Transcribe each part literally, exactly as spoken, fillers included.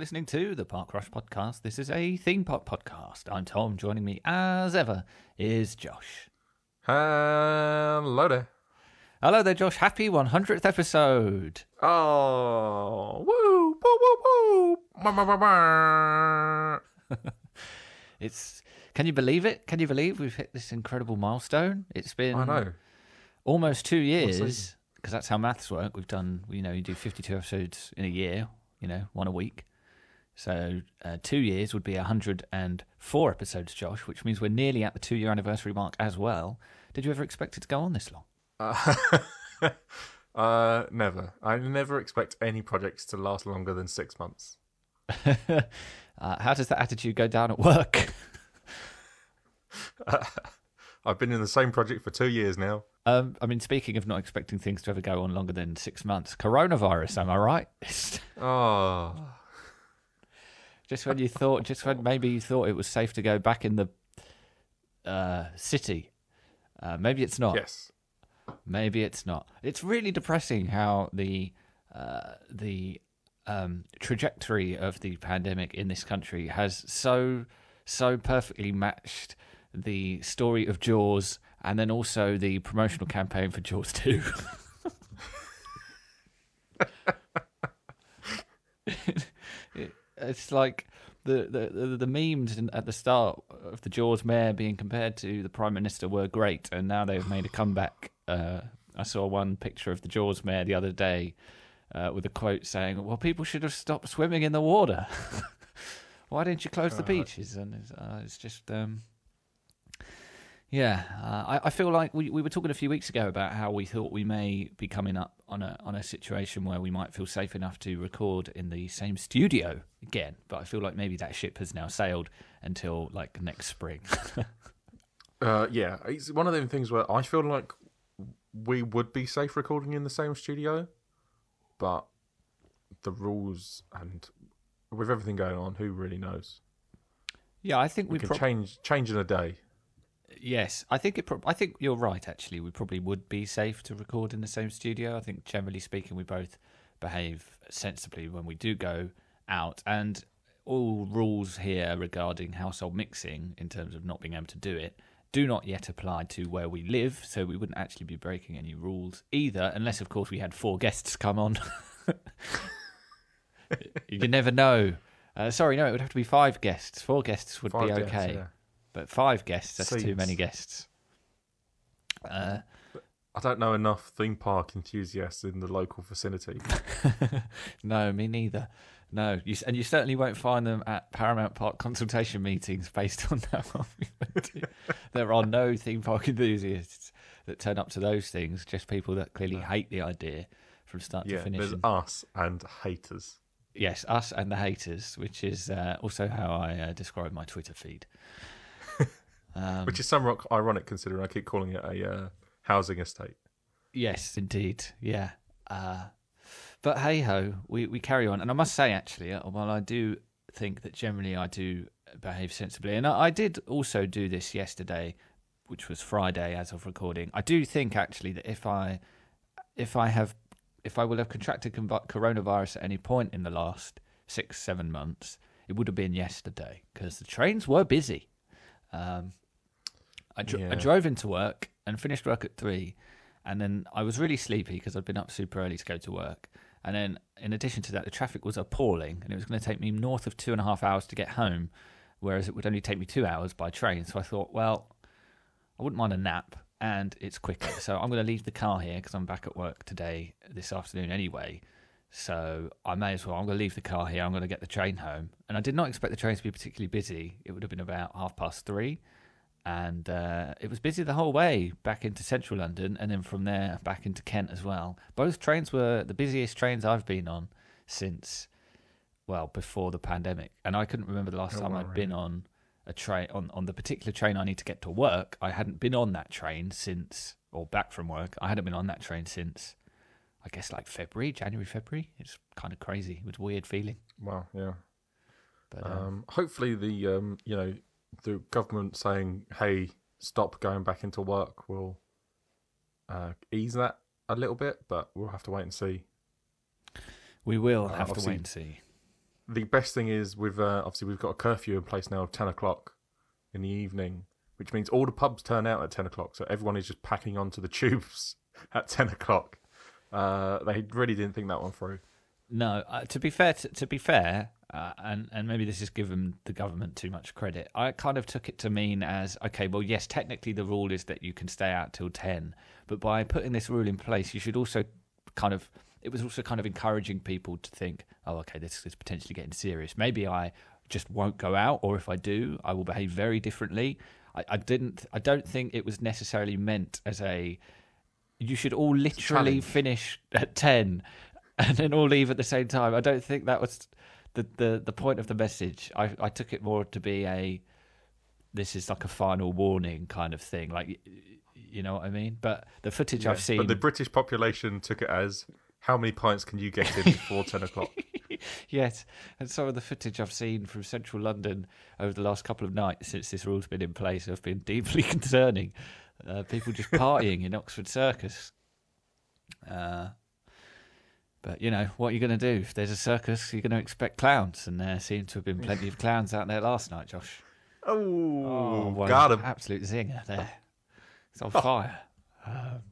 listening to the Park Rush podcast. This is a theme park podcast. I'm Tom. Joining me, as ever, is Josh. Hello there. Hello there, Josh. Happy one hundredth episode. Oh, woo, woo, woo, woo. Bah, bah, bah, bah. It's, can you believe it? Can you believe we've hit this incredible milestone? It's been I know. almost two years, because that's how maths work. We've done, you know, you do fifty-two episodes in a year, you know, one a week. So uh, two years would be one hundred and four episodes, Josh, which means we're nearly at the two-year anniversary mark as well. Did you ever expect it to go on this long? Uh, uh, never. I never expect any projects to last longer than six months. uh, how does that attitude go down at work? uh, I've been in the same project for two years now. Um, I mean, speaking of not expecting things to ever go on longer than six months, coronavirus, am I right? Oh. Just when you thought, just when maybe you thought it was safe to go back in the uh, city. Uh, maybe it's not. Yes. Maybe it's not. It's really depressing how the uh, the um, trajectory of the pandemic in this country has so, so perfectly matched the story of Jaws and then also the promotional campaign for Jaws two. it, it, it's like the, the, the memes at the start of the Jaws mayor being compared to the Prime Minister were great, and now they've made a comeback. Uh, I saw one picture of the Jaws mayor the other day uh, with a quote saying, well, people should have stopped swimming in the water. Why didn't you close uh, the beaches? And it's, uh, it's just... Um, Yeah, uh, I, I feel like we, we were talking a few weeks ago about how we thought we may be coming up on a on a situation where we might feel safe enough to record in the same studio again. But I feel like maybe that ship has now sailed until like next spring. uh, yeah, it's one of those things where I feel like we would be safe recording in the same studio, but the rules and with everything going on, who really knows? Yeah, I think we, we can pro- change change in a day. Yes, I think it. Pro- I think you're right. Actually, we probably would be safe to record in the same studio. I think, generally speaking, we both behave sensibly when we do go out, and all rules here regarding household mixing, in terms of not being able to do it, do not yet apply to where we live. So we wouldn't actually be breaking any rules either, unless, of course, we had four guests come on. You never know. Uh, sorry, no, it would have to be five guests. Four guests would five be okay. Guests, yeah. But five guests, that's Seems. too many guests. Uh, I don't know enough theme park enthusiasts in the local vicinity. No, me neither. No, you, and you certainly won't find them at Paramount Park consultation meetings based on that. There are no theme park enthusiasts that turn up to those things, just people that clearly hate the idea from start yeah, to finish. There's us and haters. Yes, us and the haters, which is uh, also how I uh, describe my Twitter feed. Um, Which is somewhat ironic, considering I keep calling it a uh, housing estate. Yes, indeed. Yeah. Uh, but hey-ho, we, we carry on. And I must say, actually, while I do think that generally I do behave sensibly, and I, I did also do this yesterday, which was Friday as of recording, I do think, actually, that if I if I have, if I will have contracted coronavirus at any point in the last six, seven months, it would have been yesterday, because the trains were busy. Um, I, dro- yeah. I drove into work and finished work at three, and then I was really sleepy because I'd been up super early to go to work, and then in addition to that the traffic was appalling and it was going to take me north of two and a half hours to get home, whereas it would only take me two hours by train. So I thought, well, I wouldn't mind a nap, and it's quicker, so I'm going to leave the car here because I'm back at work today this afternoon anyway, so I may as well, I'm going to leave the car here, I'm going to get the train home. And I did not expect the train to be particularly busy. It would have been about half past three, and uh, it was busy the whole way back into central London, and then from there back into Kent as well. Both trains were the busiest trains I've been on since, well, before the pandemic, and I couldn't remember the last oh, time I'd right. been on a train, on, on the particular train I need to get to work. I hadn't been on that train since, or back from work, I hadn't been on that train since, I guess, like February, January, February. It's kind of crazy. It was a weird feeling. Wow, yeah. But um, um, hopefully the um, you know, the government saying, "Hey, stop going back into work," will uh, ease that a little bit. But we'll have to wait and see. We will uh, have to wait and see. the best thing is, with uh, obviously we've got a curfew in place now of ten o'clock in the evening, which means all the pubs turn out at ten o'clock, so everyone is just packing onto the tubes at ten o'clock. Uh, they really didn't think that one through. No, uh, to be fair, to, to be fair, uh, and and maybe this is giving the government too much credit. I kind of took it to mean as, okay, well, yes, technically the rule is that you can stay out till ten, but by putting this rule in place, you should also kind of. It was also kind of encouraging people to think, oh, okay, this is potentially getting serious. Maybe I just won't go out, or if I do, I will behave very differently. I, I didn't. I don't think it was necessarily meant as a. You should all literally finish at ten. And then all leave at the same time. I don't think that was the, the, the point of the message. I, I took it more to be a, this is like a final warning kind of thing. Like, you know what I mean? But the footage yeah, I've seen... But the British population took it as, how many pints can you get in before ten o'clock? Yes. And some of the footage I've seen from central London over the last couple of nights since this rule's been in place have been deeply concerning. Uh, people just partying in Oxford Circus. Uh But, you know, what are you going to do? If there's a circus, you're going to expect clowns. And there seemed to have been plenty of clowns out there last night, Josh. Oh, oh got him. Absolute zinger there. It's on oh. fire. Um,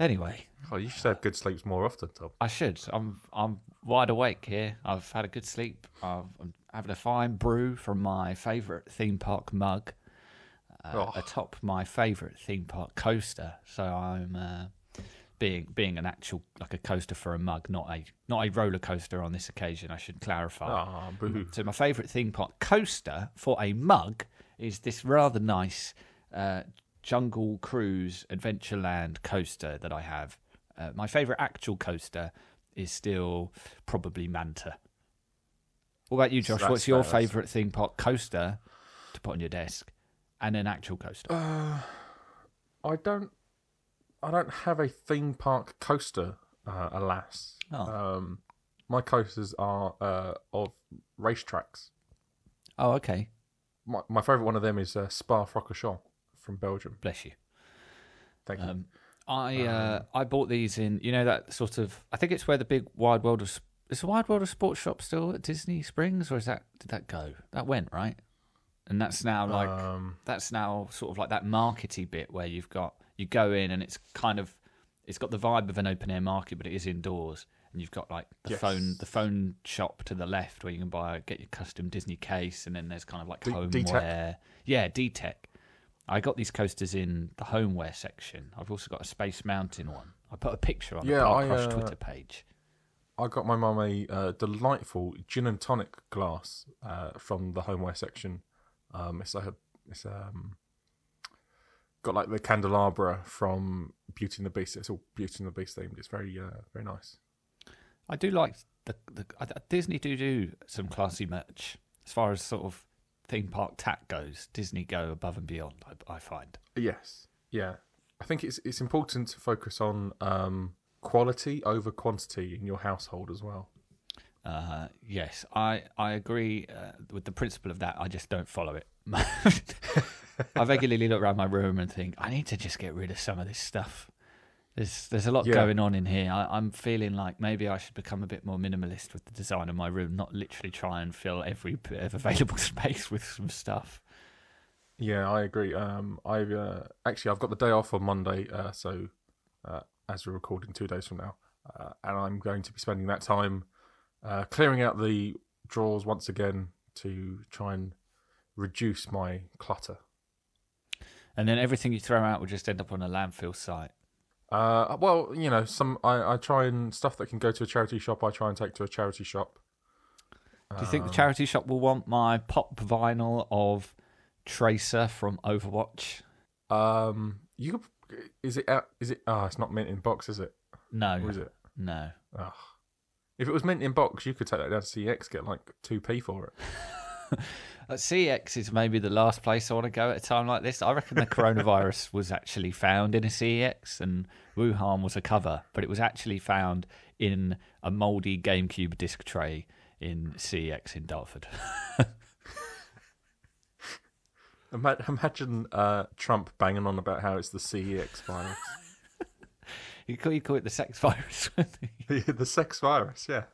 anyway. Oh, you should have good sleeps more often, Tom. I should. I'm I'm wide awake here. I've had a good sleep. I've, I'm having a fine brew from my favourite theme park mug uh, oh. atop my favourite theme park coaster. So I'm... Uh, Being being an actual like a coaster for a mug, not a not a roller coaster on this occasion, I should clarify. Oh, boo. So my favourite theme park coaster for a mug is this rather nice uh, Jungle Cruise Adventureland coaster that I have. Uh, my favourite actual coaster is still probably Manta. What about you, Josh? So What's your favourite theme park coaster to put on your desk and an actual coaster? Uh, I don't. I don't have a theme park coaster, uh, alas. Oh. Um, my coasters are uh, of racetracks. Oh, okay. My, my favourite one of them is uh, Spa-Francorchamps from Belgium. Bless you. Thank you. Um, I um, uh, I bought these in, you know, that sort of, I think it's where the big Wide World of, is the Wide World of Sports shop still at Disney Springs, or is that, did that go? That went, right? And that's now like, um, that's now sort of like that markety bit where you've got, you go in and it's kind of, it's got the vibe of an open air market, but it is indoors. And you've got like the yes. phone, the phone shop to the left where you can buy, get your custom Disney case. And then there's kind of like D- homeware. D-Tech. Yeah, D-Tech. I got these coasters in the homeware section. I've also got a Space Mountain one. I put a picture on yeah, the Park Rush uh, Twitter page. I got my mum a uh, delightful gin and tonic glass uh, from the homeware section. Um, it's like a, it's um. got like the candelabra from Beauty and the Beast. It's all Beauty and the Beast themed. It's very, uh, very nice. I do like the, the uh, Disney do do some classy merch as far as sort of theme park tack goes. Disney go above and beyond. I, I find. Yes, yeah. I think it's it's important to focus on um, quality over quantity in your household as well. Uh, yes, I I agree uh, with the principle of that. I just don't follow it. I regularly look around my room and think, I need to just get rid of some of this stuff. There's there's a lot yeah. going on in here. I, I'm feeling like maybe I should become a bit more minimalist with the design of my room, not literally try and fill every bit of available space with some stuff. Yeah, I agree. Um, I uh, actually, I've got the day off on Monday, uh, so uh, as we're recording two days from now, uh, and I'm going to be spending that time uh, clearing out the drawers once again to try and reduce my clutter. And then everything you throw out will just end up on a landfill site. Uh, well, you know, some I, I try and stuff that can go to a charity shop, I try and take to a charity shop. Do you um, think the charity shop will want my pop vinyl of Tracer from Overwatch? Um, you is it is it? Ah, oh, it's not mint in box, is it? No, or is it? No. Ugh. If it was mint in box, you could take that down to CeX, get like two p for it. CeX is maybe the last place I want to go at a time like this. I reckon the coronavirus was actually found in a CeX, and Wuhan was a cover, but it was actually found in a mouldy GameCube disc tray in CeX in Dartford. Imagine uh, Trump banging on about how it's the CeX virus. You call, you call it the sex virus. The, the sex virus, yeah.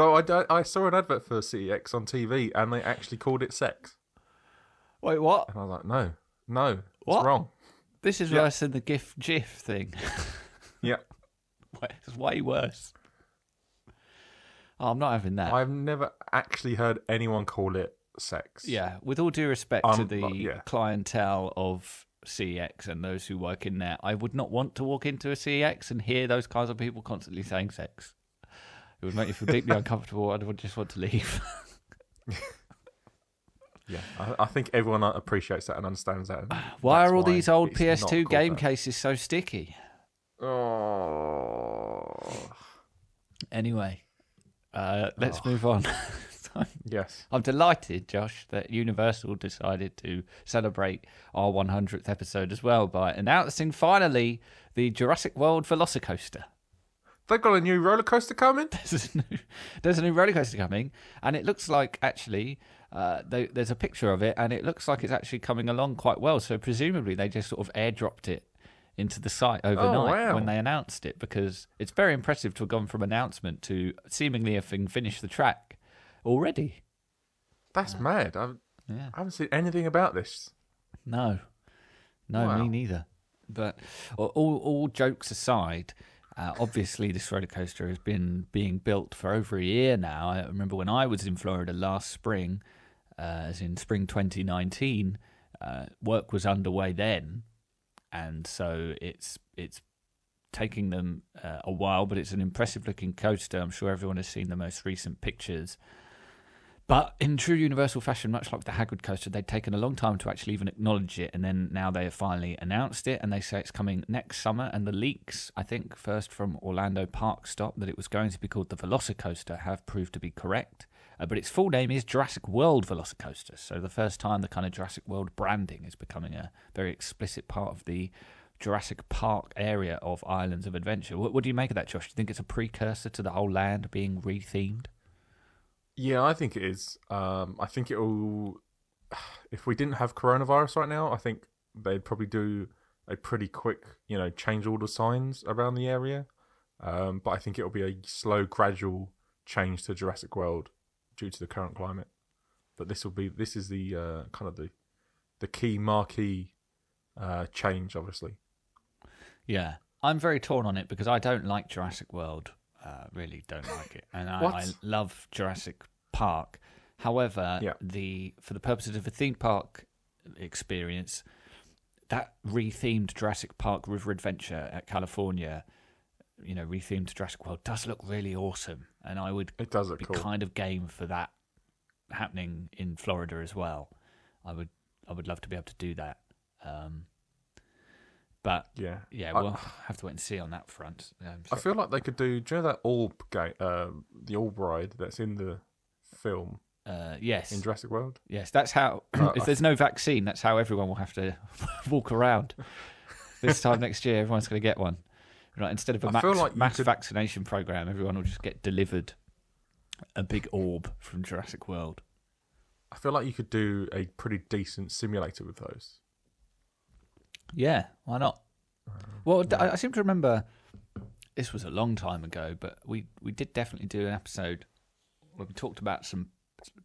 Although I, I saw an advert for CeX on T V and they actually called it sex. Wait, what? And I was like, no, no, what? It's wrong. This is yep. worse than the GIF GIF thing. Yeah. It's way worse. Oh, I'm not having that. I've never actually heard anyone call it sex. Yeah, with all due respect um, to the but, yeah. clientele of CeX and those who work in there, I would not want to walk into a CeX and hear those kinds of people constantly saying sex. It would make you feel deeply uncomfortable. I would just want to leave. Yeah, I, I think everyone appreciates that and understands that. And why are all why these old P S two game that. cases so sticky? Oh. Anyway, uh, let's oh. move on. So, yes. I'm delighted, Josh, that Universal decided to celebrate our one hundredth episode as well by announcing finally the Jurassic World Velocicoaster. They've got a new roller coaster coming? There's a new, there's a new roller coaster coming, and it looks like actually uh, they, there's a picture of it, and it looks like it's actually coming along quite well. So presumably they just sort of airdropped it into the site overnight oh, wow. when they announced it, because it's very impressive to have gone from announcement to seemingly having finished the track already. That's uh, mad. I've, yeah. I haven't seen anything about this. No, no, wow. me neither. But all all jokes aside. Uh, obviously, this roller coaster has been being built for over a year now. I remember when I was in Florida last spring, uh, as in spring twenty nineteen, uh, work was underway then, and so it's it's taking them uh, a while. But it's an impressive looking coaster. I'm sure everyone has seen the most recent pictures. But in true Universal fashion, much like the Hagrid coaster, they'd taken a long time to actually even acknowledge it, and then now they have finally announced it, and they say it's coming next summer. And the leaks, I think, first from Orlando Park stop, that it was going to be called the Velocicoaster have proved to be correct. Uh, but its full name is Jurassic World Velocicoaster, so the first time the kind of Jurassic World branding is becoming a very explicit part of the Jurassic Park area of Islands of Adventure. What, what do you make of that, Josh? Do you think it's a precursor to the whole land being rethemed? Yeah, I think it is. Um, I think it'll... If we didn't have coronavirus right now, I think they'd probably do a pretty quick, you know, change all the signs around the area. Um, but I think it'll be a slow, gradual change to Jurassic World due to the current climate. But this will be... This is the uh, kind of the, the key marquee uh, change, obviously. Yeah. I'm very torn on it because I don't like Jurassic World. Uh, really don't like it, and I, I love Jurassic Park. However, yeah. the for the purposes of a theme park experience, that rethemed Jurassic Park River Adventure at California, you know, rethemed Jurassic World does look really awesome, and I would it does look be cool. kind of game for that happening in Florida as well. I would I would love to be able to do that. Um, But yeah, yeah, we'll I, have to wait and see on that front. Um, so. I feel like they could do. Do you know that orb game, uh, the orb ride that's in the film? Uh, yes, in Jurassic World. Yes, that's how. Uh, if there's no vaccine, that's how everyone will have to walk around. This time next year, everyone's going to get one. Right, instead of a I max, like mass could... vaccination program, everyone will just get delivered a big orb from Jurassic World. I feel like you could do a pretty decent simulator with those. Yeah, why not? Well, I seem to remember this was a long time ago, but we, we did definitely do an episode where we talked about some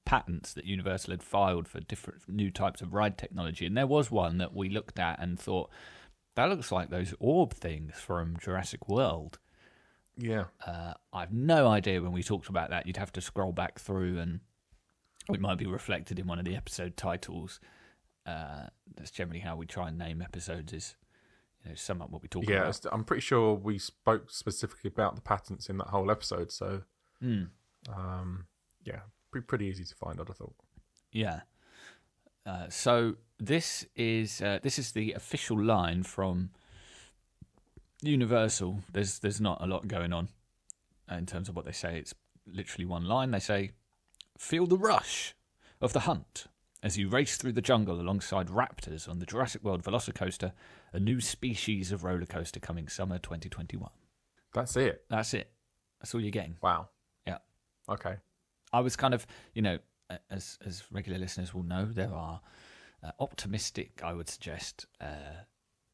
patents that Universal had filed for different new types of ride technology, and there was one that we looked at and thought, that looks like those orb things from Jurassic World. Yeah. Uh, I've no idea when we talked about that. You'd have to scroll back through, and it might be reflected in one of the episode titles. Uh, that's generally how we try and name episodes, is, you know, sum up what we talk yeah, about. Yeah, I'm pretty sure we spoke specifically about the patents in that whole episode, so mm. um, yeah, pretty, pretty easy to find, I'd have thought. Yeah. Uh, so this is uh, this is the official line from Universal. There's there's not a lot going on in terms of what they say. It's literally one line. They say, "Feel the rush of the hunt as you race through the jungle alongside raptors on the Jurassic World Velocicoaster, a new species of roller coaster coming summer twenty twenty-one." That's it? That's it. That's all you're getting. Wow. Yeah. Okay. I was kind of, you know, as as regular listeners will know, there are uh, optimistic, I would suggest, uh,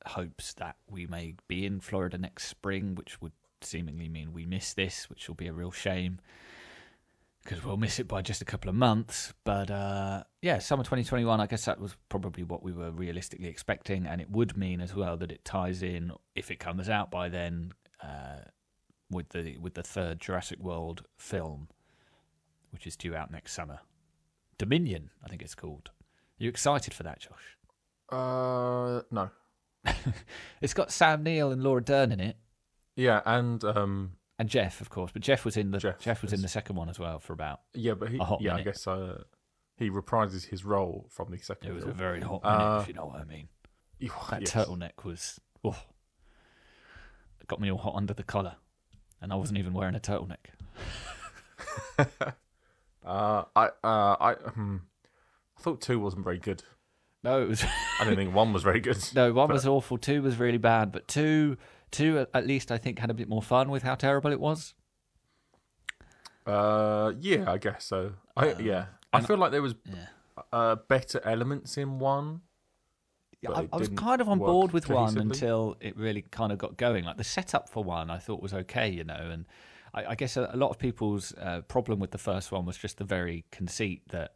hopes that we may be in Florida next spring, which would seemingly mean we miss this, which will be a real shame. because we'll miss it by just a couple of months. But uh, yeah, summer twenty twenty-one, I guess that was probably what we were realistically expecting. And it would mean as well that it ties in, if it comes out by then, uh, with the with the third Jurassic World film, which is due out next summer. Dominion, I think it's called. Are you excited for that, Josh? Uh, no. It's got Sam Neill and Laura Dern in it. Yeah, and um, and Jeff, of course. But Jeff was in the Jeff, Jeff was is... in the second one as well for about yeah, but he, a hot yeah, minute. I guess uh, he reprises his role from the second. It was film. a very hot minute, uh, if you know what I mean. You, that yes. turtleneck was oh, it got me all hot under the collar, and I wasn't even wearing a turtleneck. uh, I uh, I um, I thought two wasn't very good. No, it was. I don't think one was very good. No, one but... was awful. Two was really bad, but two, two at least I think had a bit more fun with how terrible it was. Uh, yeah, I guess so. I um, yeah, I feel I, like there was yeah. uh, better elements in one. Yeah, I, I was kind of on board with one until it really kind of got going. Like the setup for one, I thought was okay, you know, and I, I guess a, a lot of people's uh, problem with the first one was just the very conceit that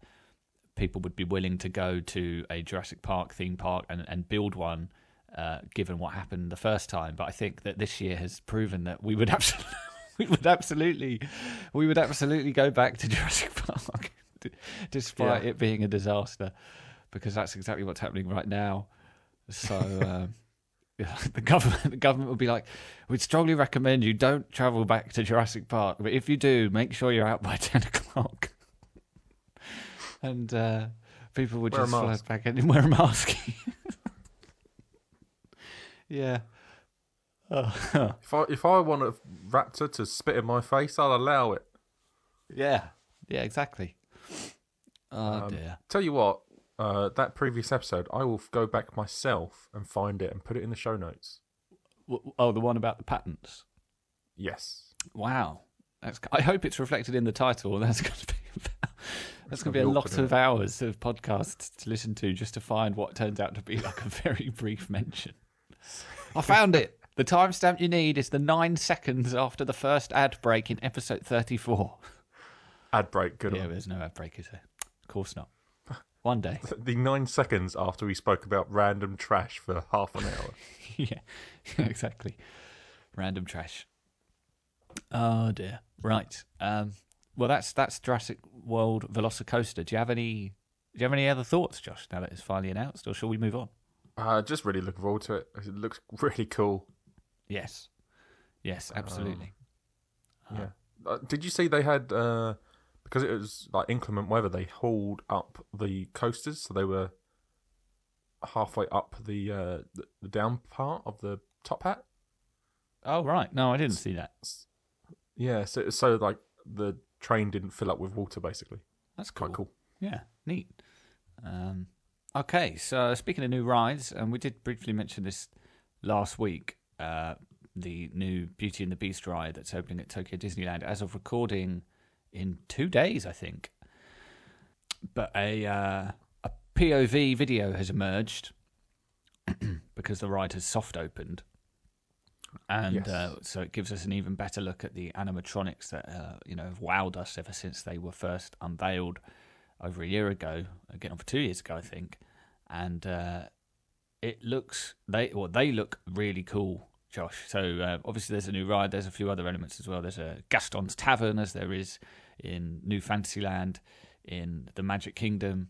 people would be willing to go to a Jurassic Park theme park and, and build one, uh, given what happened the first time. But I think that this year has proven that we would absolutely, we would absolutely, we would absolutely go back to Jurassic Park, despite yeah. it being a disaster, because that's exactly what's happening right now. So um, the government, the government would be like, we'd strongly recommend you don't travel back to Jurassic Park, but if you do, make sure you're out by ten o'clock. And uh, people would wear just fly back and wear a mask. yeah. Oh. If I if I want a raptor to spit in my face, I'll allow it. Yeah. Yeah. Exactly. Oh um, dear. Tell you what, uh, that previous episode, I will go back myself and find it and put it in the show notes. Oh, the one about the patents. Yes. Wow. That's. I hope it's reflected in the title. That's going to be. About... That's going to be a lot of hours of podcasts to listen to just to find what turns out to be like a very brief mention. I found it. The timestamp you need is the nine seconds after the first ad break in episode thirty-four. Ad break, good yeah, one. Yeah, there's no ad break, is there? Of course not. One day. The nine seconds after we spoke about random trash for half an hour. yeah, exactly. Random trash. Oh, dear. Right. Um... Well, that's that's Jurassic World Velocicoaster. Do you have any? Do you have any other thoughts, Josh? Now that it's finally announced, or shall we move on? Uh, just really looking forward to it. It looks really cool. Yes, yes, absolutely. Um, uh-huh. Yeah. Uh, did you see they had uh, because it was like inclement weather? They hauled up the coasters, so they were halfway up the uh, the, the down part of the top hat. Oh right, no, I didn't see that. Yeah, so so like the train didn't fill up with water, basically. That's cool. Quite cool. Yeah, neat. Um, okay, so speaking of new rides, and we did briefly mention this last week, uh, the new Beauty and the Beast ride that's opening at Tokyo Disneyland as of recording in two days, I think. But a, uh, a P O V video has emerged because the ride has soft opened. And yes. uh, so it gives us an even better look at the animatronics that uh, you know have wowed us ever since they were first unveiled over a year ago, again over two years ago, I think. And uh, it looks they well they look really cool, Josh. So uh, obviously there's a new ride. There's a few other elements as well. There's a Gaston's Tavern, as there is in New Fantasyland, in the Magic Kingdom.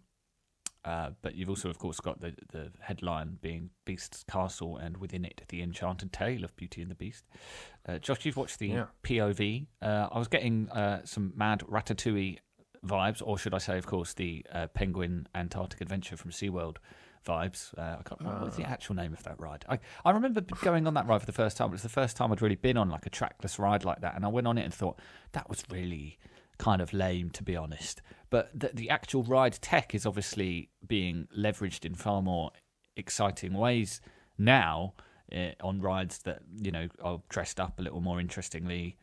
Uh, but you've also, of course, got the, the headline being Beast's Castle, and within it, the Enchanted Tale of Beauty and the Beast. Uh, Josh, you've watched the yeah. P O V. Uh, I was getting uh, some mad Ratatouille vibes, or should I say, of course, the uh, Penguin Antarctic Adventure from SeaWorld vibes. Uh, I can't remember uh, what's the actual name of that ride. I, I remember going on that ride for the first time. It was the first time I'd really been on like a trackless ride like that, and I went on it and thought, that was really... kind of lame, to be honest. But the, the actual ride tech is obviously being leveraged in far more exciting ways now uh, on rides that, you know, are dressed up a little more interestingly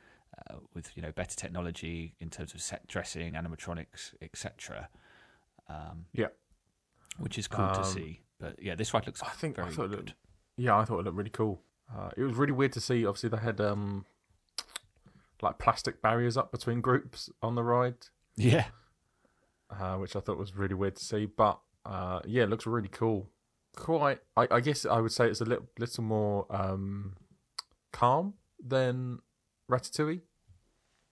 uh, with, you know, better technology in terms of set dressing, animatronics, et cetera. Um, yeah. Which is cool um, to see. But yeah, this ride looks I think very I good. It looked, yeah, I thought it looked really cool. Uh, it was really weird to see. Obviously, they had... Um... like plastic barriers up between groups on the ride. Yeah. Uh, which I thought was really weird to see. But uh, yeah, it looks really cool. Quite, I, I guess I would say it's a little, little more um, calm than Ratatouille.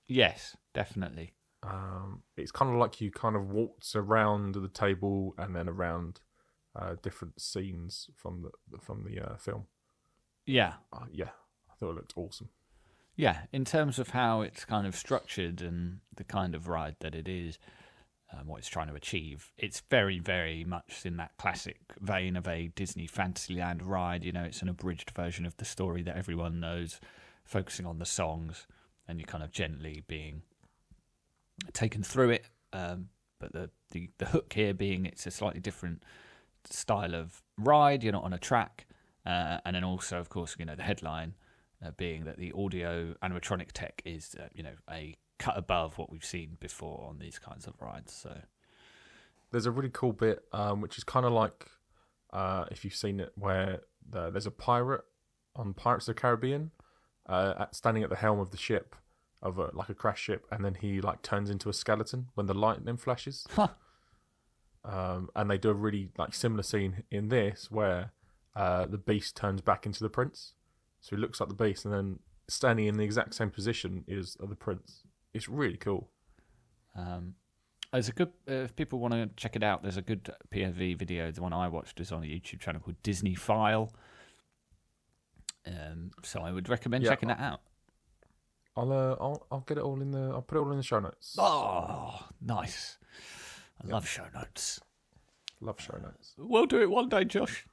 Yes, definitely. Um, it's kind of like you kind of waltz around the table and then around uh, different scenes from the from the uh, film. Yeah. Uh, yeah, I thought it looked awesome. Yeah, in terms of how it's kind of structured and the kind of ride that it is, um, what it's trying to achieve, it's very, very much in that classic vein of a Disney Fantasyland ride. You know, it's an abridged version of the story that everyone knows, focusing on the songs, and you're kind of gently being taken through it. Um, but the, the, the hook here being it's a slightly different style of ride. You're not on a track. Uh, and then also, of course, you know, the headline uh, being that the audio animatronic tech is, uh, you know, a cut above what we've seen before on these kinds of rides. So there's a really cool bit, um, which is kind of like, uh, if you've seen it, where the, there's a pirate on Pirates of the Caribbean uh, at, standing at the helm of the ship, of a, like a crash ship, and then he like turns into a skeleton when the lightning flashes. Huh. Um, and they do a really like similar scene in this where Uh, the beast turns back into the prince, so he looks like the beast, and then standing in the exact same position is the prince. It's really cool. Um, there's a good uh, if people want to check it out, there's a good P O V video. The one I watched is on a YouTube channel called Disney File. Um, so I would recommend yeah, checking I'll, that out. I'll uh, I'll I'll get it all in the I'll put it all in the show notes. Oh, nice! I yeah. love show notes. Love show notes. Uh, we'll do it one day, Josh.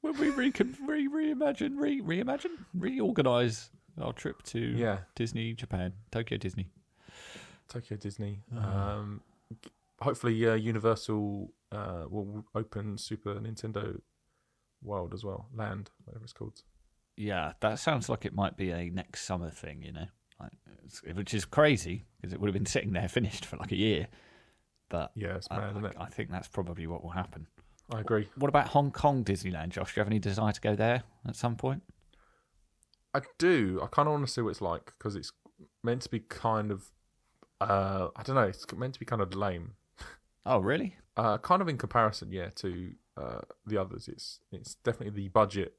When we re re reimagine, re reimagine, reorganize our trip to yeah. Disney Japan, Tokyo Disney, Tokyo Disney. Uh-huh. Um, hopefully, uh, Universal uh, will open Super Nintendo World as well, Land, whatever it's called. Yeah, that sounds like it might be a next summer thing, you know, like, it's, which is crazy because it would have been sitting there finished for like a year. But yeah, it's mad, I, isn't it? I think that's probably what will happen. I agree. What about Hong Kong Disneyland, Josh? Do you have any desire to go there at some point? I do. I kind of want to see what it's like because it's meant to be kind of, uh, I don't know, it's meant to be kind of lame. Oh, really? uh, kind of in comparison, yeah, to uh, the others. It's it's definitely the budget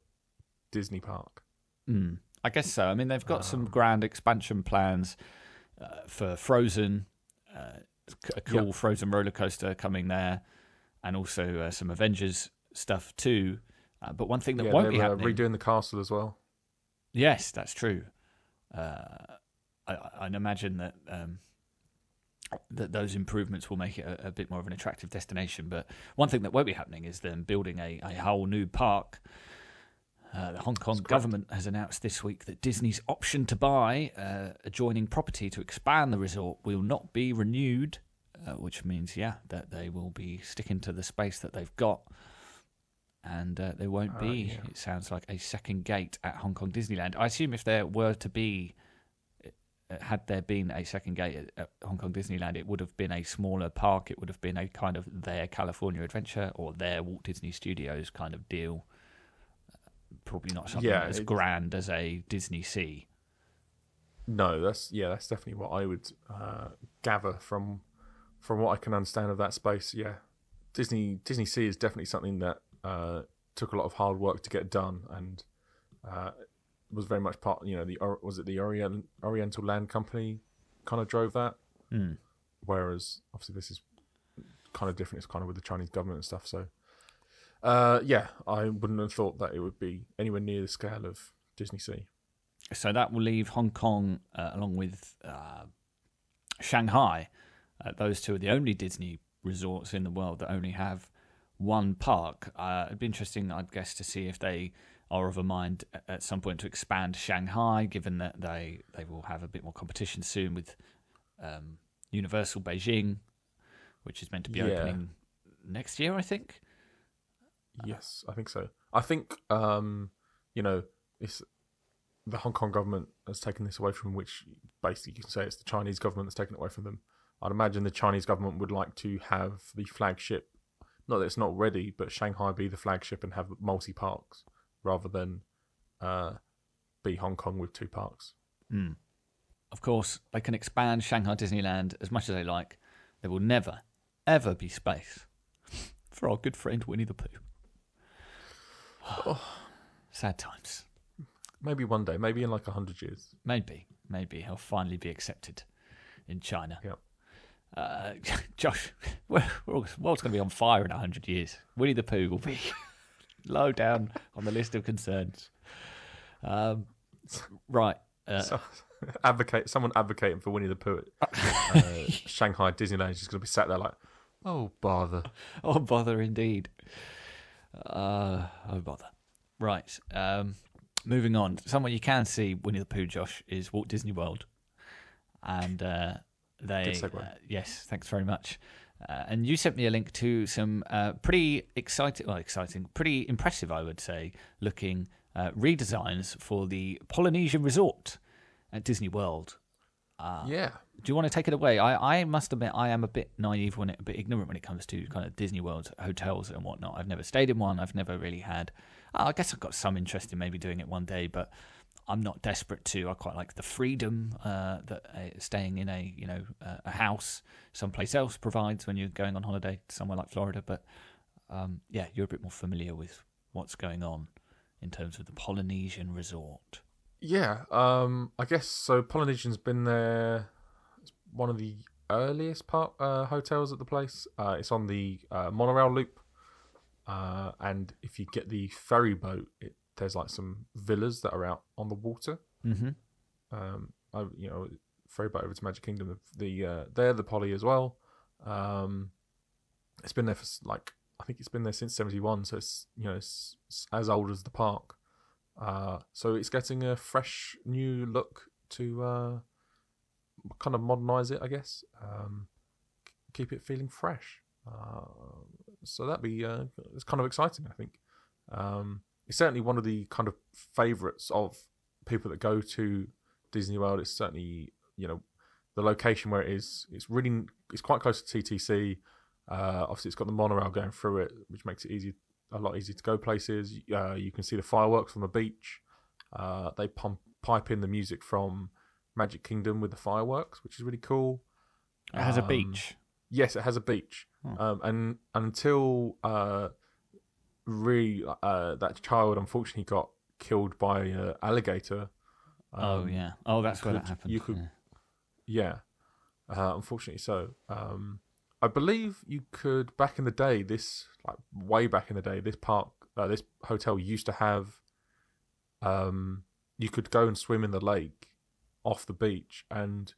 Disney park. Mm, I guess so. I mean, they've got um, some grand expansion plans uh, for Frozen, uh, a cool yep. Frozen roller coaster coming there. And also uh, some Avengers stuff too. Uh, but one thing that yeah, won't be happening... Yeah, they're redoing the castle as well. Yes, that's true. Uh, I, I imagine that um, that those improvements will make it a, a bit more of an attractive destination. But one thing that won't be happening is them building a, a whole new park. Uh, the Hong Kong government has announced this week that Disney's option to buy uh, adjoining property to expand the resort will not be renewed. Uh, which means, yeah, that they will be sticking to the space that they've got, and uh, there won't uh, be, yeah. it sounds like, a second gate at Hong Kong Disneyland. I assume if there were to be, had there been a second gate at, at Hong Kong Disneyland, it would have been a smaller park. It would have been a kind of their California Adventure or their Walt Disney Studios kind of deal. Probably not something yeah, as it's... grand as a Disney Sea. No, that's yeah, that's definitely what I would uh, gather from... From what I can understand of that space, yeah, Disney Disney Sea is definitely something that uh, took a lot of hard work to get done, and uh, was very much part. You know, the was it the Orient, Oriental Land Company kind of drove that, mm. whereas obviously this is kind of different. It's kind of with the Chinese government and stuff. So, uh, yeah, I wouldn't have thought that it would be anywhere near the scale of Disney Sea. So that will leave Hong Kong uh, along with uh, Shanghai. Uh, those two are the only Disney resorts in the world that only have one park. Uh, it'd be interesting, I'd guess, to see if they are of a mind at some point to expand Shanghai, given that they, they will have a bit more competition soon with um, Universal Beijing, which is meant to be yeah. opening next year, I think. Yes, I think so. I think, um, you know, it's... the Hong Kong government has taken this away from, which basically you can say it's the Chinese government that's taken it away from them. I'd imagine the Chinese government would like to have the flagship, not that it's not ready, but Shanghai be the flagship and have multi-parks rather than uh, be Hong Kong with two parks. Mm. Of course, they can expand Shanghai Disneyland as much as they like, There will never, ever be space for our good friend Winnie the Pooh. Oh. Sad times. Maybe one day. Maybe in like a hundred years. Maybe. Maybe he'll finally be accepted in China. Yeah. Uh, Josh, we're, we're all, world's going to be on fire in a hundred years. Winnie the Pooh will be low down on the list of concerns. Um, right. Uh, so, advocate. Someone advocating for Winnie the Pooh at uh, Shanghai Disneyland is just going to be sat there like, oh bother, oh bother indeed. Uh, oh bother. Right. Um, moving on. Somewhere you can see Winnie the Pooh, Josh, is Walt Disney World, and uh, they. Uh, yes, thanks very much. Uh, and you sent me a link to some uh, pretty exciting, well, exciting, pretty impressive, I would say, looking uh, redesigns for the Polynesian resort at Disney World. Uh, yeah. Do you want to take it away? I, I must admit, I am a bit naive, when it, a bit ignorant when it comes to kind of Disney World hotels and whatnot. I've never stayed in one. I've never really had. Oh, I guess I've got some interest in maybe doing it one day, but I'm not desperate to. I quite like the freedom uh, that uh, staying in a you know uh, a house someplace else provides when you're going on holiday somewhere like Florida. But um, yeah, you're a bit more familiar with what's going on in terms of the Polynesian resort. Yeah, um, I guess so. Polynesian's been there. It's one of the earliest part uh, hotels at the place. Uh, it's on the uh, monorail loop, uh, and if you get the ferry boat, it, there's like some villas that are out on the water. Mm-hmm. Um, I, you know, ferry boat over to Magic Kingdom. The uh, there the Poly as well. Um, it's been there for like I think it's been there since seventy-one, so it's you know it's, it's as old as the park. Uh, so it's getting a fresh new look to uh, kind of modernise it, I guess. Um, keep it feeling fresh. Uh, so that'd be uh, it's kind of exciting, I think. Um, it's certainly one of the kind of favourites of people that go to Disney World. It's certainly you know the location where it is. It's really it's quite close to T T C. Uh, obviously, it's got the monorail going through it, which makes it easy. A lot easier to go places. Uh, you can see the fireworks from the beach. Uh, they pump, pipe in the music from Magic Kingdom with the fireworks, which is really cool. It has um, a beach. Yes, it has a beach. Hmm. Um, and, and until uh, really uh, that child unfortunately got killed by an alligator. Um, oh yeah. Oh, that's where could, that happened. You could. Yeah. yeah. Uh, unfortunately, so. Um, I believe you could back in the day. This like way back in the day, this park, uh, this hotel used to have. Um, you could go and swim in the lake, off the beach, and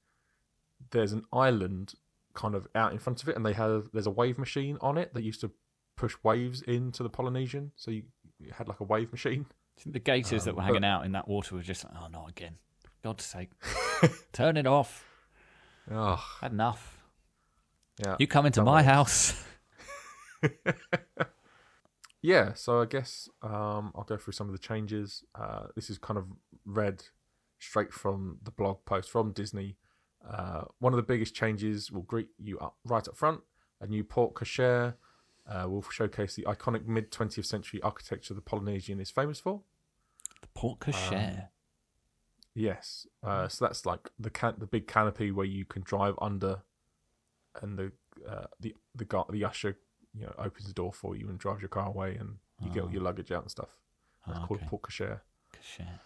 there's an island kind of out in front of it, and they have there's a wave machine on it that used to push waves into the Polynesian. So you, you had like a wave machine. The gators um, that were hanging but, out in that water were just like, oh, not again! God's sake, turn it off! Oh, had enough. Yeah, you come into my house. Yeah, so I guess um, I'll go through some of the changes. Uh, this is kind of read straight from the blog post from Disney. Uh, one of the biggest changes will greet you up right up front. A new porte cochere uh, will showcase the iconic mid-twentieth century architecture the Polynesian is famous for. The porte cochere. Um, yes, uh, so that's like the can- the big canopy where you can drive under. And the uh, the the guy, the usher, you know, opens the door for you and drives your car away, and you oh. get all your luggage out and stuff. That's oh, called okay. a porte cochere. Cochere.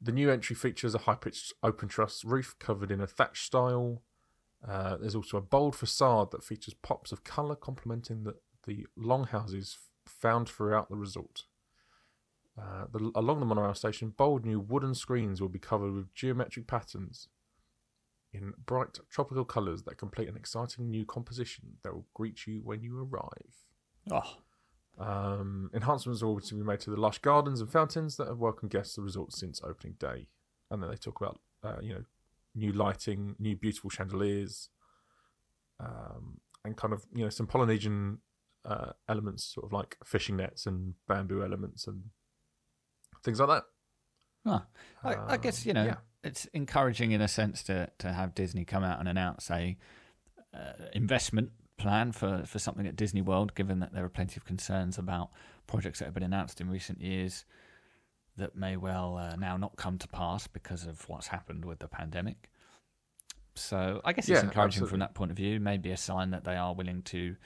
The new entry features a high-pitched open truss roof covered in a thatch style. Uh, there's also a bold facade that features pops of colour, complementing the the longhouses found throughout the resort. Uh, the, along the monorail station, bold new wooden screens will be covered with geometric patterns in bright tropical colours that complete an exciting new composition that will greet you when you arrive. Oh. Um, enhancements will be made to the lush gardens and fountains that have welcomed guests to the resort since opening day. And then they talk about, uh, you know, new lighting, new beautiful chandeliers, um, and kind of, you know, some Polynesian uh, elements, sort of like fishing nets and bamboo elements and things like that. Huh. I, um, I guess, you know... Yeah. It's encouraging in a sense to, to have Disney come out and announce a uh, investment plan for, for something at Disney World, given that there are plenty of concerns about projects that have been announced in recent years that may well uh, now not come to pass because of what's happened with the pandemic. So I guess it's yeah, encouraging absolutely. From that point of view, maybe a sign that they are willing to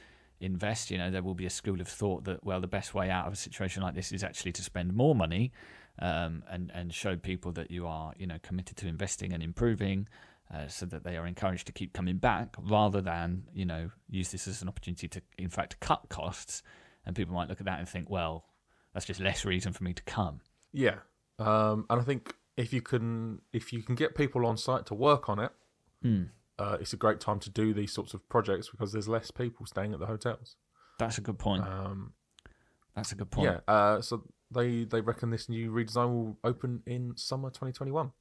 invest. You know, there will be a school of thought that, well, the best way out of a situation like this is actually to spend more money um, and, and show people that you are, you know, committed to investing and improving uh, so that they are encouraged to keep coming back rather than, you know, use this as an opportunity to, in fact, cut costs. And people might look at that and think, well, that's just less reason for me to come. Yeah. Um, and I think if you can if you can get people on site to work on it, mm. uh, it's a great time to do these sorts of projects because there's less people staying at the hotels. That's a good point. Um, That's a good point. Yeah. Uh, so they they reckon this new redesign will open in summer twenty twenty-one.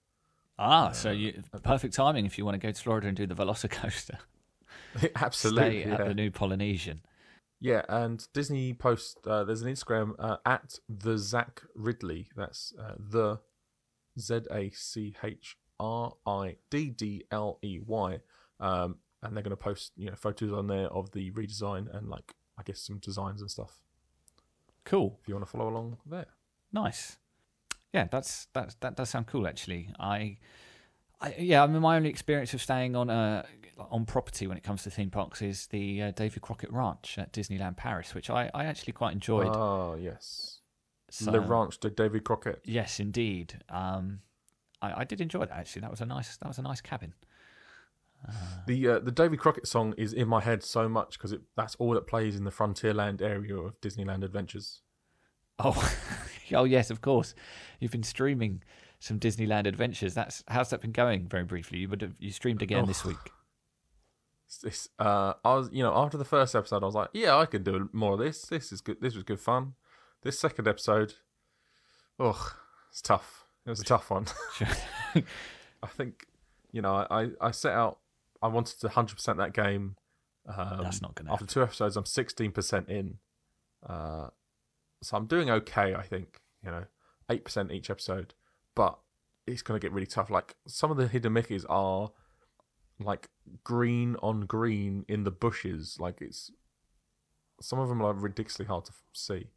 Ah, uh, so you, perfect timing if you want to go to Florida and do the Velocicoaster. Absolutely. Stay yeah. at the new Polynesian. Yeah, and Disney posts, uh, there's an Instagram, uh, at the Zach Ridley. That's uh, the Z A C H R I D D L E Y. Um, and they're going to post, you know, photos on there of the redesign and, like, I guess some designs and stuff. Cool. If you want to follow along there. Nice. Yeah, that's that's that does sound cool, actually. I, I yeah, I mean, my only experience of staying on a... on property when it comes to theme parks is the uh, David Crockett Ranch at Disneyland Paris, which I, I actually quite enjoyed. Oh, yes. So, the Ranch de David Crockett. Yes, indeed. Um, I, I did enjoy that, actually. That was a nice that was a nice cabin. Uh, the uh, the David Crockett song is in my head so much because that's all that plays in the Frontierland area of Disneyland Adventures. Oh, oh yes, of course. You've been streaming some Disneyland Adventures. That's How's that been going, very briefly? You would have, you streamed again oh. this week. This, uh, I was, you know, after the first episode, I was like, "Yeah, I can do more of this. This is good. This was good fun." This second episode, oh, it's tough. It was a tough one. I think, you know, I, I set out. I wanted to one hundred percent that game. Um, That's not going to happen. After two episodes, I'm sixteen percent in. Uh, so I'm doing okay. I think, you know, eight percent each episode, but it's going to get really tough. Like some of the hidden Mickeys are. Like green on green in the bushes, like it's some of them are ridiculously hard to see.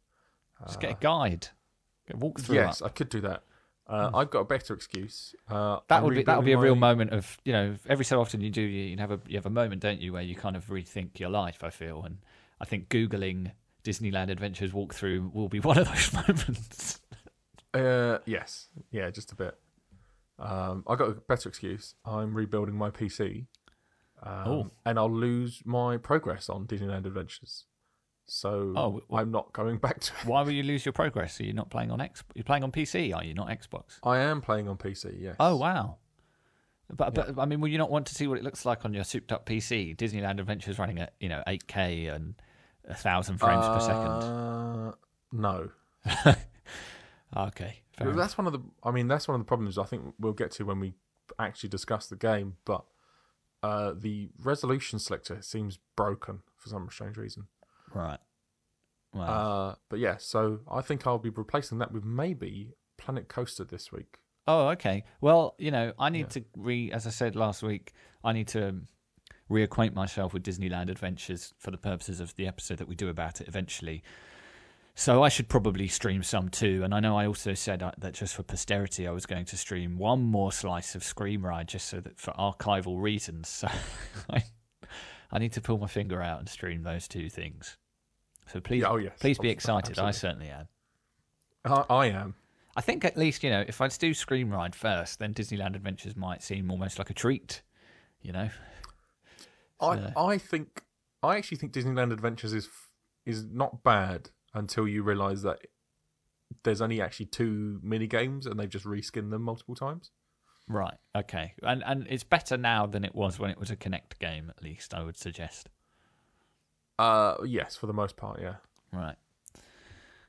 Just uh, get a guide, get a walk through. Yes, up. I could do that. Uh, mm. I've got a better excuse. Uh, that I'm would be that would be a my... real moment of you know. Every so often you do you, you have a you have a moment, don't you, where you kind of rethink your life. I feel, and I think Googling Disneyland Adventures walkthrough will be one of those moments. uh, yes, yeah, just a bit. Um, I got a better excuse. I'm rebuilding my P C, um, oh. and I'll lose my progress on Disneyland Adventures. So oh, well, I'm not going back to it. Why will you lose your progress? Are you not playing on X? You're playing on P C, are you? Not Xbox. I am playing on P C. Yes. Oh wow! But yeah. but I mean, will you not want to see what it looks like on your souped-up P C? Disneyland Adventures running at you know eight K and a thousand frames uh, per second. No. Okay. Fair that's enough. one of the. I mean, that's one of the problems I think we'll get to when we actually discuss the game. But uh, the resolution selector seems broken for some strange reason. Right. Wow. Uh, but yeah, so I think I'll be replacing that with maybe Planet Coaster this week. Oh, okay. Well, you know, I need yeah. to re. As I said last week, I need to um, reacquaint myself with Disneyland Adventures for the purposes of the episode that we do about it eventually. So I should probably stream some too. And I know I also said that just for posterity, I was going to stream one more slice of Screamride just so that for archival reasons. So I, I need to pull my finger out and stream those two things. So please, oh, yes. please be excited. Absolutely. I certainly am. I, I am. I think at least, you know, if I do Screamride first, then Disneyland Adventures might seem almost like a treat, you know? I so. I think, I actually think Disneyland Adventures is is not bad. Until you realise that there's only actually two mini games and they've just reskinned them multiple times. Right. Okay. And and it's better now than it was when it was a Kinect game, at least I would suggest. Uh, yes, for the most part, yeah. Right.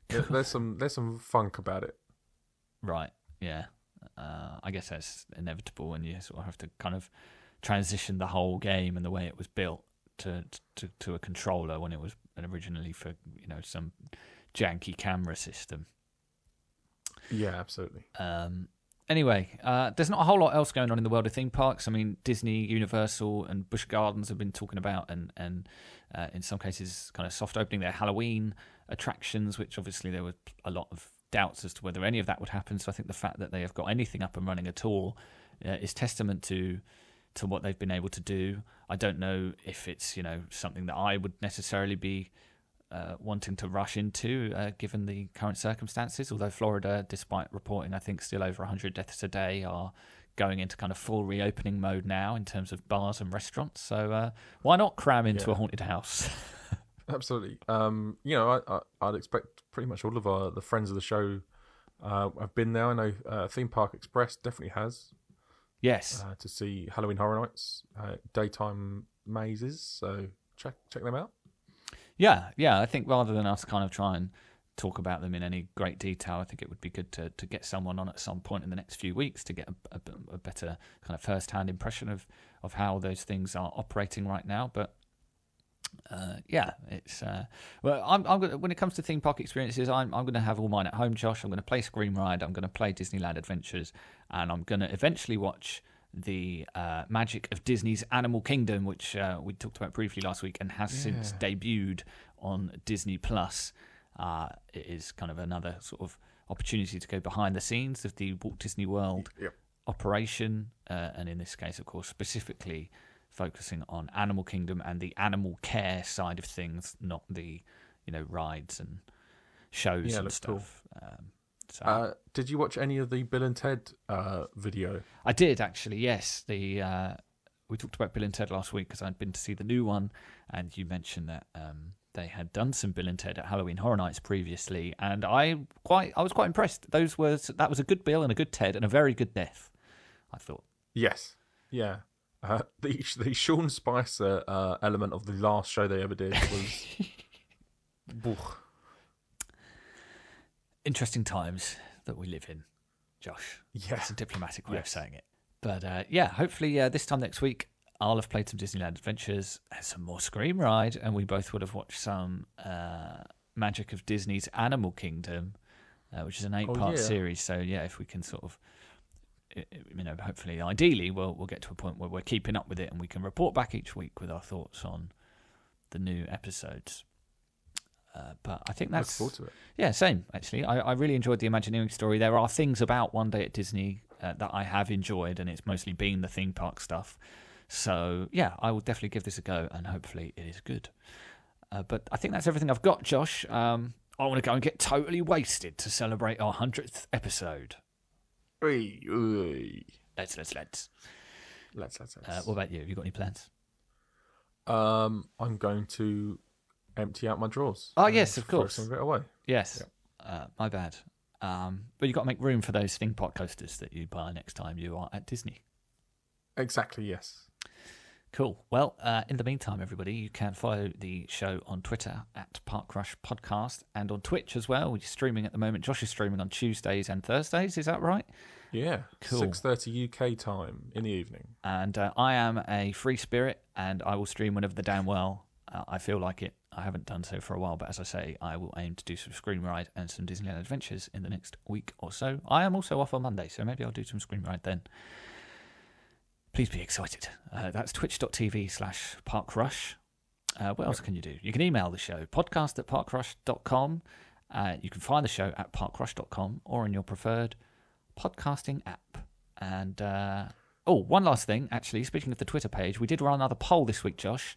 There, there's some there's some funk about it. Right. Yeah. Uh, I guess that's inevitable when you sort of have to kind of transition the whole game and the way it was built to to to a controller when it was. And originally for, you know, some janky camera system. Yeah, absolutely. Um, anyway, uh, there's not a whole lot else going on in the world of theme parks. I mean, Disney, Universal and Busch Gardens have been talking about and, and uh, in some cases kind of soft opening their Halloween attractions, which obviously there were a lot of doubts as to whether any of that would happen. So I think the fact that they have got anything up and running at all uh, is testament to to what they've been able to do. I don't know if it's, you know, something that I would necessarily be uh, wanting to rush into uh, given the current circumstances, although Florida, despite reporting, I think, still over one hundred deaths a day, are going into kind of full reopening mode now in terms of bars and restaurants. So uh, why not cram into yeah. a haunted house? Absolutely. Um, you know, I, I, I'd expect pretty much all of our the friends of the show uh, have been there. I know uh, Theme Park Express definitely has. Yes. Uh, to see Halloween Horror Nights, uh, daytime mazes. So check check them out. Yeah, yeah. I think rather than us kind of try and talk about them in any great detail, I think it would be good to, to get someone on at some point in the next few weeks to get a, a, a better kind of first-hand impression of, of how those things are operating right now. But Uh, yeah, it's uh, well. I'm, I'm gonna, when it comes to theme park experiences, I'm I'm going to have all mine at home, Josh. I'm going to play Screamride. I'm going to play Disneyland Adventures, and I'm going to eventually watch the uh, Magic of Disney's Animal Kingdom, which uh, we talked about briefly last week, and has yeah. since debuted on Disney Plus. Uh, it is kind of another sort of opportunity to go behind the scenes of the Walt Disney World yep. operation, uh, and in this case, of course, specifically focusing on Animal Kingdom and the animal care side of things, not the, you know, rides and shows yeah, and stuff. Cool. Um, so. uh, did you watch any of the Bill and Ted uh, video? I did actually. Yes, the uh, we talked about Bill and Ted last week because I'd been to see the new one, and you mentioned that um, they had done some Bill and Ted at Halloween Horror Nights previously, and I quite I was quite impressed. Those were that was a good Bill and a good Ted and a very good death, I thought. Yes. Yeah. Uh, the the Sean Spicer uh, element of the last show they ever did was interesting times that we live in, Josh. Yeah, it's a diplomatic way yes. of saying it. But uh, yeah, hopefully uh, this time next week I'll have played some Disneyland Adventures and some more Screamride, and we both would have watched some uh, Magic of Disney's Animal Kingdom, uh, which is an eight-part oh, yeah. series. So yeah, if we can sort of. You know, hopefully, ideally, we'll we'll get to a point where we're keeping up with it, and we can report back each week with our thoughts on the new episodes. Uh, but I think that's look forward to it. Yeah, same actually. I, I really enjoyed the Imagineering story. There are things about One Day at Disney uh, that I have enjoyed, and it's mostly been the theme park stuff. So yeah, I will definitely give this a go, and hopefully, it is good. Uh, but I think that's everything I've got, Josh. Um, I want to go and get totally wasted to celebrate our hundredth episode. Let's, let's, let's. Let's, let's, let's. Uh, what about you? Have you got any plans? Um, I'm going to empty out my drawers. Oh, yes, of course. Throw some of it away. Yes. Yeah. Uh, my bad. Um, but you've got to make room for those theme park coasters that you buy next time you are at Disney. Exactly, yes. Cool. Well, uh, in the meantime, everybody, you can follow the show on Twitter at Park Rush Podcast and on Twitch as well. We're streaming at the moment. Josh is streaming on Tuesdays and Thursdays. Is that right? Yeah. Cool. six thirty U K time in the evening. And uh, I am a free spirit, and I will stream whenever the damn well uh, I feel like it. I haven't done so for a while, but as I say, I will aim to do some Screamride and some Disneyland Adventures in the next week or so. I am also off on Monday, so maybe I'll do some Screamride then. Please be excited. Uh, that's twitch.tv slash parkrush. Uh, what else can you do? You can email the show, podcast at parkrush dot com. Uh, you can find the show at parkrush dot com or in your preferred podcasting app. And, uh, oh, one last thing, actually. Speaking of the Twitter page, we did run another poll this week, Josh.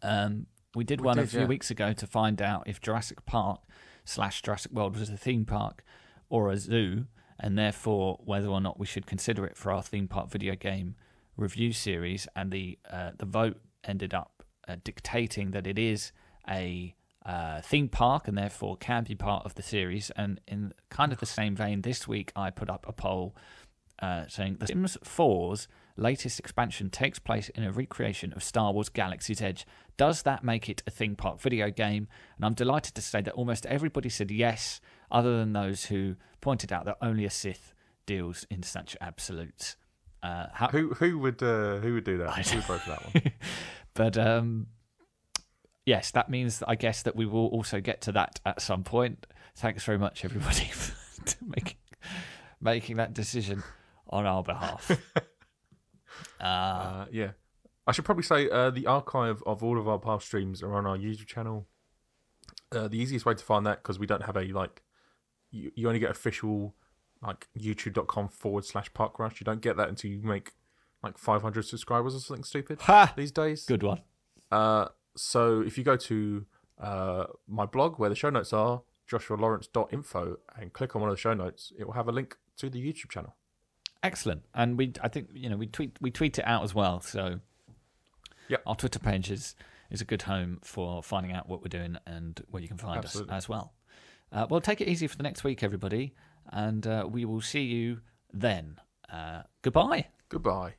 Um, we did we one did, a few yeah. weeks ago to find out if Jurassic Park slash Jurassic World was a theme park or a zoo, and therefore whether or not we should consider it for our theme park video game review series. And the uh, the vote ended up uh, dictating that it is a uh, theme park and therefore can be part of the series. And in kind of the same vein, this week I put up a poll uh, saying The Sims four's latest expansion takes place in a recreation of Star Wars Galaxy's Edge. Does that make it a theme park video game? And I'm delighted to say that almost everybody said yes, other than those who pointed out that only a Sith deals in such absolutes. Uh, how- who who would uh, who would do that? Who would vote for that one? But um, yes, that means that I guess that we will also get to that at some point. Thanks very much, everybody, for making making that decision on our behalf. uh, uh, yeah, I should probably say uh, the archive of all of our past streams are on our YouTube channel. Uh, the easiest way to find that, because we don't have a like. You, you only get official, like, youtube dot com forward slash park rush. You don't get that until you make like five hundred subscribers or something stupid ha! these days. Good one. Uh, so if you go to uh, my blog where the show notes are, joshua lawrence dot info, and click on one of the show notes, it will have a link to the YouTube channel. Excellent. And we, I think, you know, we tweet we tweet it out as well. So yep. Our Twitter page is, is a good home for finding out what we're doing and where you can find Absolutely. Us as well. Uh, well, take it easy for the next week, everybody, and uh, we will see you then. Uh, goodbye. Goodbye.